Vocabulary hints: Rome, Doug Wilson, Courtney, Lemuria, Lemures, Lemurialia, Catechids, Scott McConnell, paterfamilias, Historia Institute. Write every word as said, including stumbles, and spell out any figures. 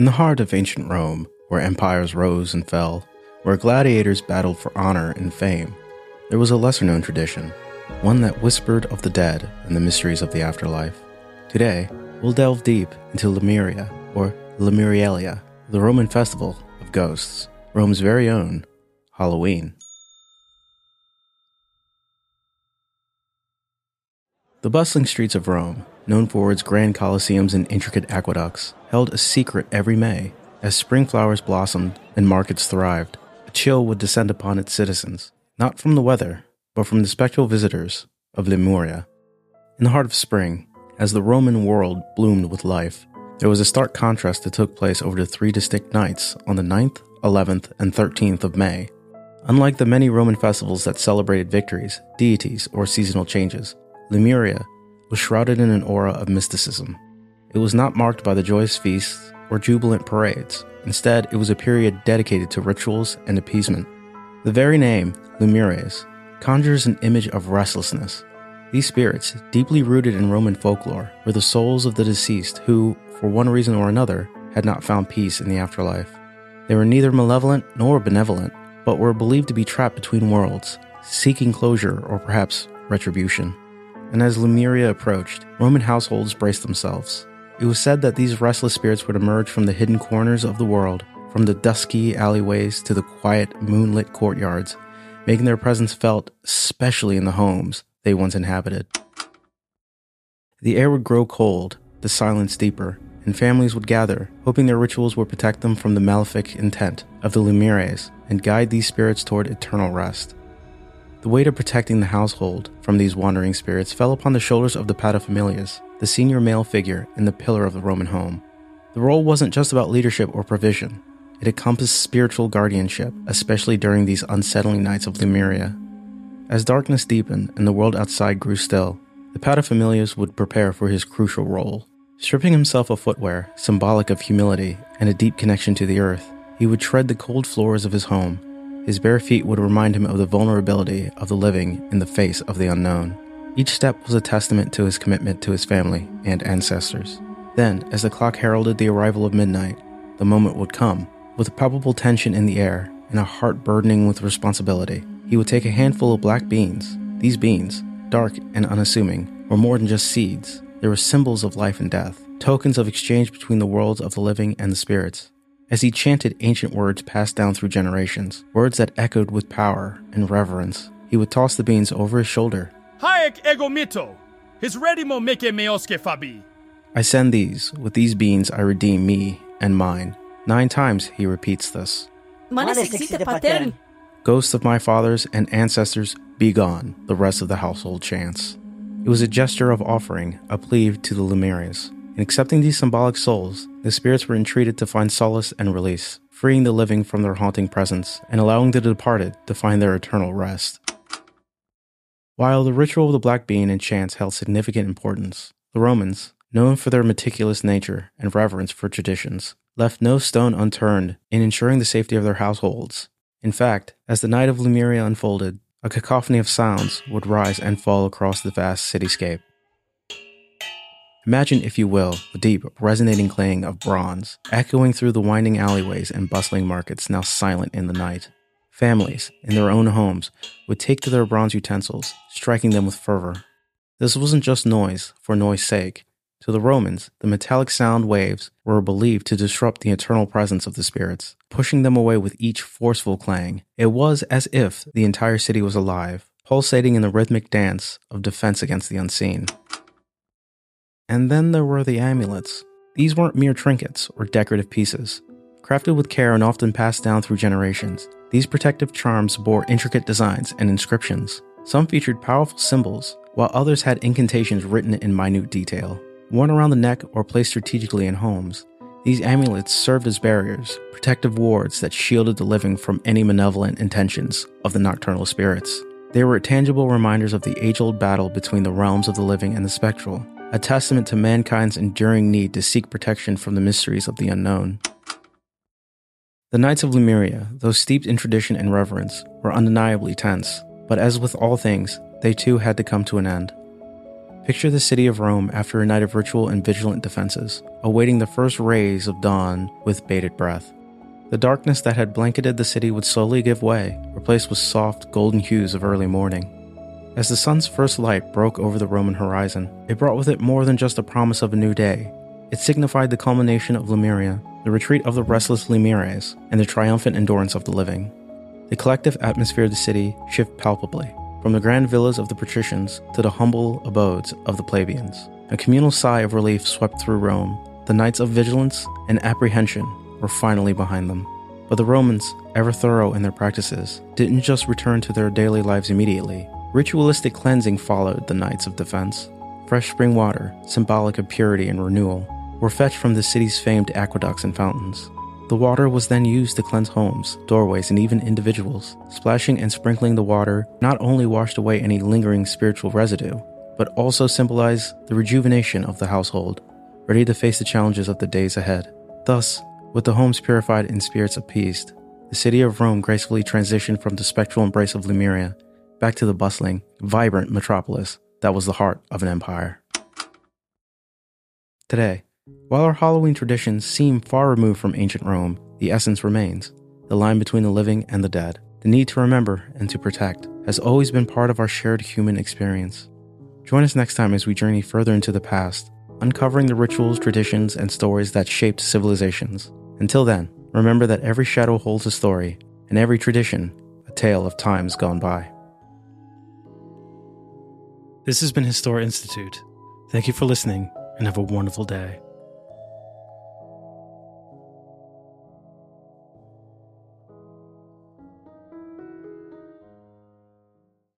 In the heart of ancient Rome, where empires rose and fell, where gladiators battled for honor and fame, there was a lesser-known tradition, one that whispered of the dead and the mysteries of the afterlife. Today, we'll delve deep into Lemuria, or Lemurialia, the Roman festival of ghosts, Rome's very own Halloween. The bustling streets of Rome, known for its grand colosseums and intricate aqueducts, held a secret every May. As spring flowers blossomed and markets thrived, a chill would descend upon its citizens, not from the weather, but from the spectral visitors of Lemuria. In the heart of spring, as the Roman world bloomed with life, there was a stark contrast that took place over the three distinct nights on the ninth, eleventh, and thirteenth of May. Unlike the many Roman festivals that celebrated victories, deities, or seasonal changes, Lemuria was shrouded in an aura of mysticism. It was not marked by the joyous feasts or jubilant parades. Instead, it was a period dedicated to rituals and appeasement. The very name, Lemures, conjures an image of restlessness. These spirits, deeply rooted in Roman folklore, were the souls of the deceased who, for one reason or another, had not found peace in the afterlife. They were neither malevolent nor benevolent, but were believed to be trapped between worlds, seeking closure or perhaps retribution. And as Lemuria approached, Roman households braced themselves. It was said that these restless spirits would emerge from the hidden corners of the world, from the dusky alleyways to the quiet, moonlit courtyards, making their presence felt especially in the homes they once inhabited. The air would grow cold, the silence deeper, and families would gather, hoping their rituals would protect them from the malefic intent of the Lemures and guide these spirits toward eternal rest. The weight of protecting the household from these wandering spirits fell upon the shoulders of the paterfamilias, the senior male figure and the pillar of the Roman home. The role wasn't just about leadership or provision. It encompassed spiritual guardianship, especially during these unsettling nights of Lemuria. As darkness deepened and the world outside grew still, the paterfamilias would prepare for his crucial role. Stripping himself of footwear, symbolic of humility and a deep connection to the earth, he would tread the cold floors of his home. His bare feet would remind him of the vulnerability of the living in the face of the unknown. Each step was a testament to his commitment to his family and ancestors. Then, as the clock heralded the arrival of midnight, the moment would come. With a palpable tension in the air and a heart burdening with responsibility, he would take a handful of black beans. These beans, dark and unassuming, were more than just seeds. They were symbols of life and death, tokens of exchange between the worlds of the living and the spirits. As he chanted ancient words passed down through generations, words that echoed with power and reverence, he would toss the beans over his shoulder. Hayek ego mito, his redimo meke meoske fabi. I send these, with these beans I redeem me and mine. Nine times he repeats this. Ghosts of my fathers and ancestors, be gone, the rest of the household chants. It was a gesture of offering, a plea to the Lemures. In accepting these symbolic souls, the spirits were entreated to find solace and release, freeing the living from their haunting presence and allowing the departed to find their eternal rest. While the ritual of the black bean and chants held significant importance, the Romans, known for their meticulous nature and reverence for traditions, left no stone unturned in ensuring the safety of their households. In fact, as the night of Lemuria unfolded, a cacophony of sounds would rise and fall across the vast cityscape. Imagine, if you will, the deep, resonating clang of bronze, echoing through the winding alleyways and bustling markets now silent in the night. Families, in their own homes, would take to their bronze utensils, striking them with fervor. This wasn't just noise for noise's sake. To the Romans, the metallic sound waves were believed to disrupt the eternal presence of the spirits, pushing them away with each forceful clang. It was as if the entire city was alive, pulsating in the rhythmic dance of defense against the unseen. And then there were the amulets. These weren't mere trinkets or decorative pieces. Crafted with care and often passed down through generations, these protective charms bore intricate designs and inscriptions. Some featured powerful symbols, while others had incantations written in minute detail. Worn around the neck or placed strategically in homes, these amulets served as barriers, protective wards that shielded the living from any malevolent intentions of the nocturnal spirits. They were tangible reminders of the age-old battle between the realms of the living and the spectral, a testament to mankind's enduring need to seek protection from the mysteries of the unknown. The nights of Lemuria, though steeped in tradition and reverence, were undeniably tense, but as with all things, they too had to come to an end. Picture the city of Rome after a night of ritual and vigilant defenses, awaiting the first rays of dawn with bated breath. The darkness that had blanketed the city would slowly give way, replaced with soft, golden hues of early morning. As the sun's first light broke over the Roman horizon, it brought with it more than just the promise of a new day. It signified the culmination of Lemuria, the retreat of the restless Lemures, and the triumphant endurance of the living. The collective atmosphere of the city shifted palpably, from the grand villas of the patricians to the humble abodes of the plebeians. A communal sigh of relief swept through Rome. The nights of vigilance and apprehension were finally behind them. But the Romans, ever thorough in their practices, didn't just return to their daily lives immediately. Ritualistic cleansing followed the nights of defense. Fresh spring water, symbolic of purity and renewal, were fetched from the city's famed aqueducts and fountains. The water was then used to cleanse homes, doorways, and even individuals. Splashing and sprinkling the water not only washed away any lingering spiritual residue, but also symbolized the rejuvenation of the household, ready to face the challenges of the days ahead. Thus, with the homes purified and spirits appeased, the city of Rome gracefully transitioned from the spectral embrace of Lemuria back to the bustling, vibrant metropolis that was the heart of an empire. Today, while our Halloween traditions seem far removed from ancient Rome, the essence remains. The line between the living and the dead, the need to remember and to protect, has always been part of our shared human experience. Join us next time as we journey further into the past, uncovering the rituals, traditions, and stories that shaped civilizations. Until then, remember that every shadow holds a story, and every tradition, a tale of times gone by. This has been Historia Institute. Thank you for listening, and have a wonderful day.